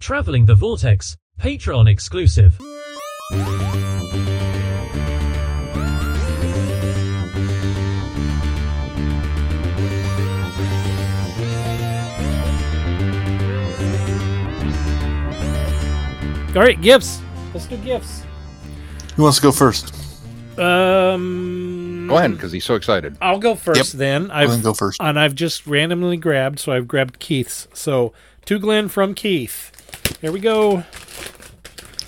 Traveling the Vortex, Patreon exclusive. All right, gifts. Let's do gifts. Who wants to go first? Glenn, because he's so excited. I'll go first. Yep. Then Glenn, go first. And I've just randomly grabbed, so I've grabbed Keith's. So to Glenn from Keith. Here we go.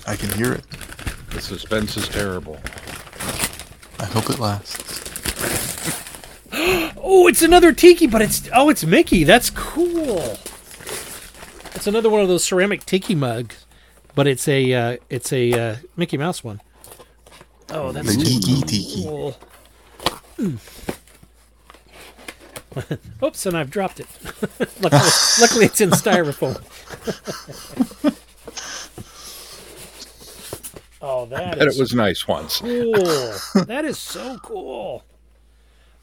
I can hear it. The suspense is terrible. I hope it lasts. Oh, it's another tiki, but it's Mickey. That's cool. It's another one of those ceramic tiki mugs. But it's a Mickey Mouse one. Oh, that's Geeky cool. Tiki. Oops, and I've dropped it. luckily, it's in styrofoam. Oh, that is it was nice once. Cool. That is so cool.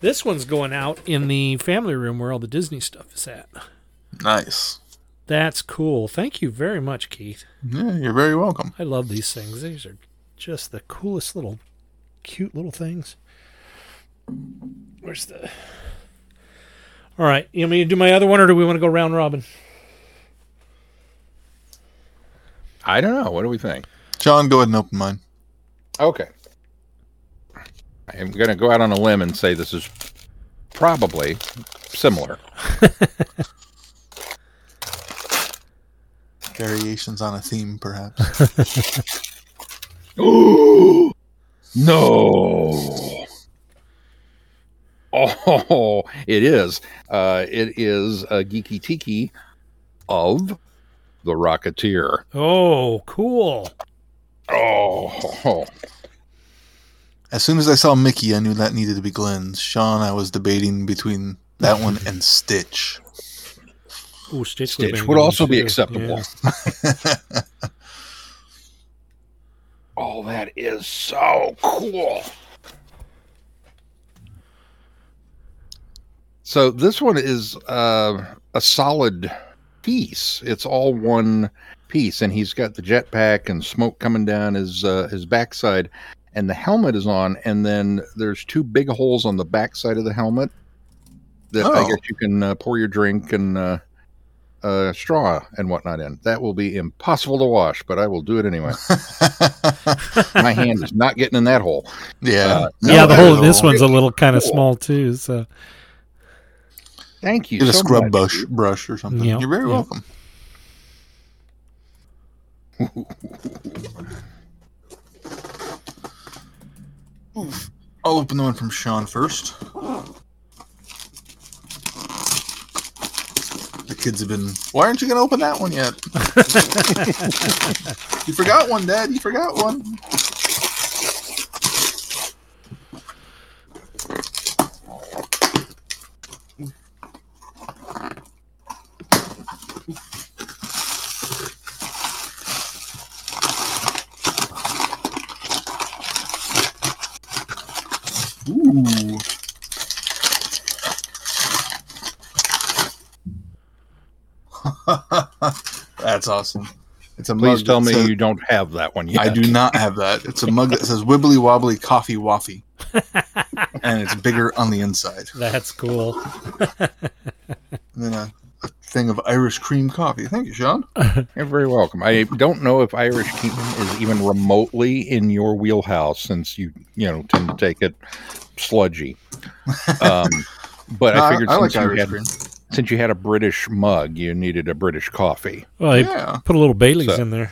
This one's going out in the family room where all the Disney stuff is at. Nice. That's cool. Thank you very much, Keith. Yeah, you're very welcome. I love these things. These are just the coolest little, cute little things. Where's the... All right. You want me to do my other one, or do we want to go round robin? I don't know. What do we think? John, go ahead and open mine. Okay. I am going to go out on a limb and say this is probably similar. Variations on a theme, perhaps. Ooh! No! Oh, it is. It is a Geeky Tiki of the Rocketeer. Oh, cool. Oh. As soon as I saw Mickey, I knew that needed to be Glenn's. Sean, I was debating between that one and Stitch. Ooh, Stitch would also be acceptable. Yeah. Oh, that is so cool. So this one is a solid piece. It's all one piece, and he's got the jetpack and smoke coming down his backside, and the helmet is on, and then there's two big holes on the backside of the helmet that I guess you can pour your drink and... straw and whatnot in. That will be impossible to wash, but I will do it anyway. My hand is not getting in that hole. Yeah. The hole in this one's a little kind of small too, so thank you. Get so a scrub much. Brush or something. Yep. You're very welcome. Oof. I'll open the one from Sean first. The kids have been, why aren't you going to open that one yet? You forgot one, Dad. You forgot one. Ooh. That's awesome. It's a Please mug tell me says, you don't have that one yet. I do not have that. It's a mug that says Wibbly Wobbly Coffee Waffy. And it's bigger on the inside. That's cool. And then a thing of Irish cream coffee. Thank you, Sean. You're very welcome. I don't know if Irish cream is even remotely in your wheelhouse, since you tend to take it sludgy. But no, I figured I like Irish cream. Since you had a British mug, you needed a British coffee. Well, put a little Bailey's in there.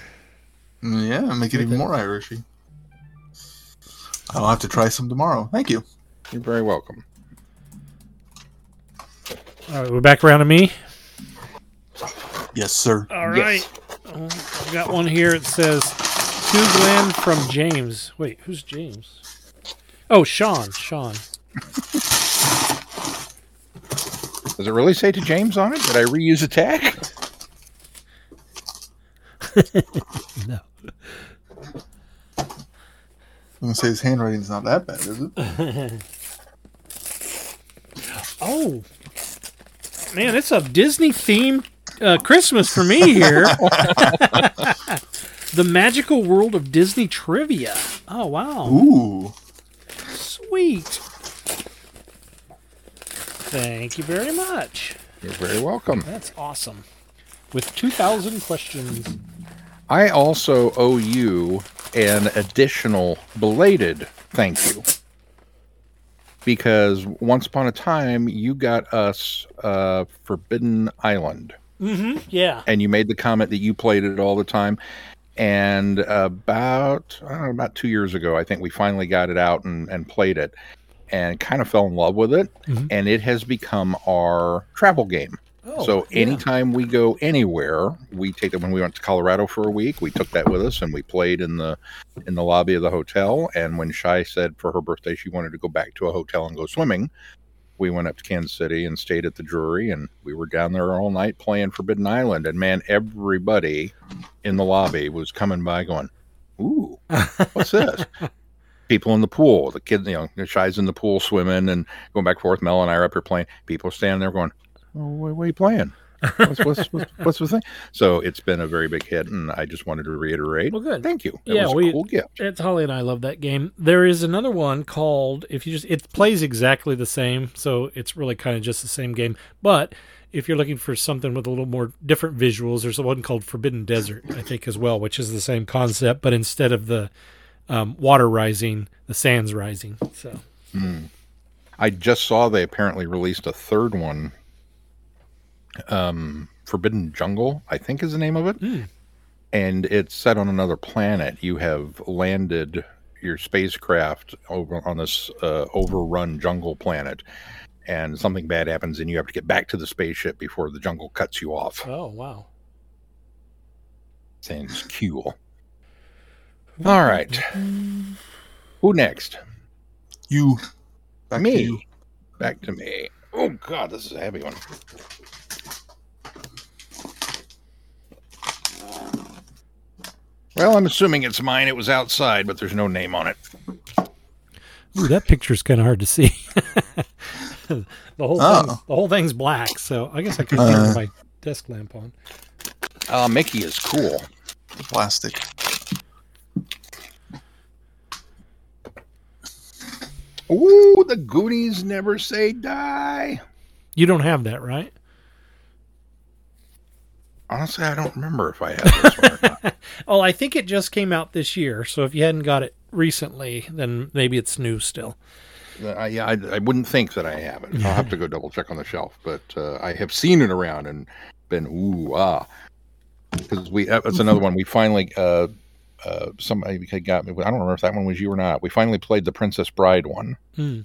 Yeah, make it even more Irishy. I'll have to try some tomorrow. Thank you. You're very welcome. All right, we're back around to me? Yes, sir. All right. Yes. I've got one here. It says, to Glenn from James. Wait, who's James? Oh, Sean. Does it really say to James on it? Did I reuse a tag? No. I'm going to say his handwriting's not that bad, is it? Oh. Man, it's a Disney-themed Christmas for me here. The Magical World of Disney Trivia. Oh, wow. Ooh. Sweet. Thank you very much. You're very welcome. That's awesome. With 2,000 questions. I also owe you an additional belated thank you. Because once upon a time, you got us Forbidden Island. Mm-hmm, yeah. And you made the comment that you played it all the time. And about, I don't know, about 2 years ago, I think we finally got it out and played it. And kind of fell in love with it. Mm-hmm. And it has become our travel game. Oh, so anytime we go anywhere, we take it. When we went to Colorado for a week, we took that with us and we played in the lobby of the hotel. And when Shai said for her birthday she wanted to go back to a hotel and go swimming, we went up to Kansas City and stayed at the Drury, and we were down there all night playing Forbidden Island. And man, everybody in the lobby was coming by going, "Ooh, what's this?" People in the pool, the kids, you know, Shai's in the pool swimming and going back and forth. Mel and I are up here playing. People are standing there going, what are you playing? What's the thing? So it's been a very big hit, and I just wanted to reiterate. Well, good. Thank you. It was a cool gift. It's Holly and I love that game. There is another one called, it plays exactly the same, so it's really kind of just the same game. But if you're looking for something with a little more different visuals, there's one called Forbidden Desert, I think, as well, which is the same concept, but instead of the water rising, the sand's rising. So I just saw they apparently released a third one. Forbidden Jungle, I think is the name of it. And it's set on another planet. You have landed your spacecraft over on this overrun jungle planet, and something bad happens and you have to get back to the spaceship before the jungle cuts you off. Oh, wow. Sounds cool. All right. Who next? You. Back me. To you. Back to me. Oh, God, this is a heavy one. Well, I'm assuming it's mine. It was outside, but there's no name on it. Ooh, that picture's kind of hard to see. The whole thing's black, so I guess I could turn my desk lamp on. Mickey is cool. Plastic. Ooh, the Goonies never say die. You don't have that, right? Honestly, I don't remember if I have this one or not. Oh, I think it just came out this year. So if you hadn't got it recently, then maybe it's new still. I wouldn't think that I have it. I'll have to go double check on the shelf. But I have seen it around and been, ooh, ah. Because that's another one. We finally, somebody got me. I don't remember if that one was you or not. We finally played the Princess Bride one. Mm.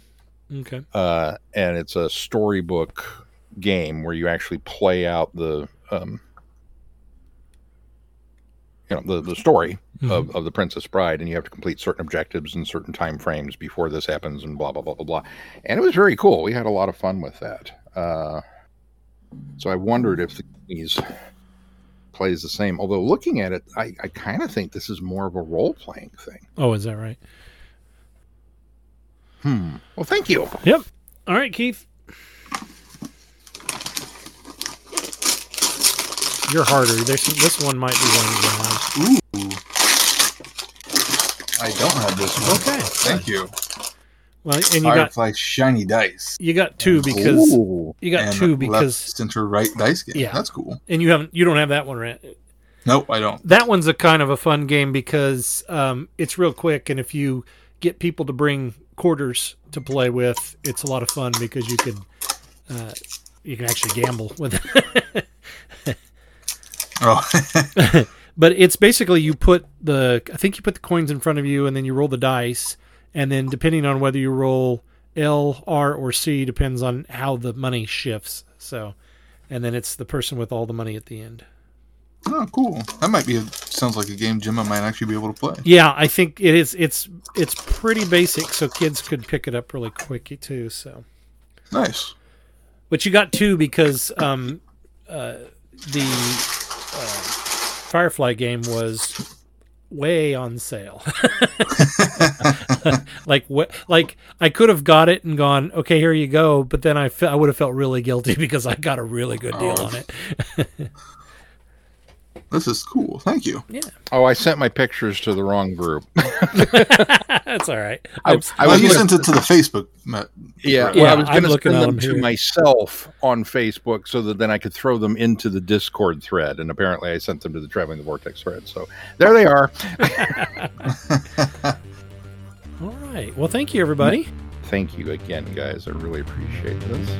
Okay. And it's a storybook game where you actually play out the... the story of the Princess Bride, and you have to complete certain objectives in certain time frames before this happens, and blah, blah, blah, blah, blah. And it was very cool. We had a lot of fun with that. So I wondered if the Goonies plays the same. Although looking at it, I kind of think this is more of a role-playing thing. Oh, is that right? Well, thank you. Yep. All right, Keith. You're harder. This one might be one of mine. Ooh. I don't have this one. Okay. Thank you. Well, and you Firefly got shiny dice. You got two because center right dice game. Yeah. That's cool. And you don't have that one, right? Nope, I don't. That one's a kind of a fun game because it's real quick, and if you get people to bring quarters to play with, it's a lot of fun because you can actually gamble with it. Oh. But it's basically you put the coins in front of you, and then you roll the dice, and then depending on whether you roll L, R, or C depends on how the money shifts. So, and then it's the person with all the money at the end. Oh, cool. That might be sounds like a game Jim might actually be able to play. Yeah, I think it is. It's pretty basic, so kids could pick it up really quick too. So nice. But you got two because the Firefly game was way on sale. like I could have got it and gone, okay, here you go. But then I would have felt really guilty because I got a really good deal on it. This is cool. Thank you. Yeah. Oh, I sent my pictures to the wrong group. That's all right. You sent it to the Facebook. Yeah. Right. Well, yeah, I was going to send them to myself on Facebook so that then I could throw them into the Discord thread. And apparently I sent them to the Traveling the Vortex thread. So there they are. All right. Well, thank you, everybody. Thank you again, guys. I really appreciate this.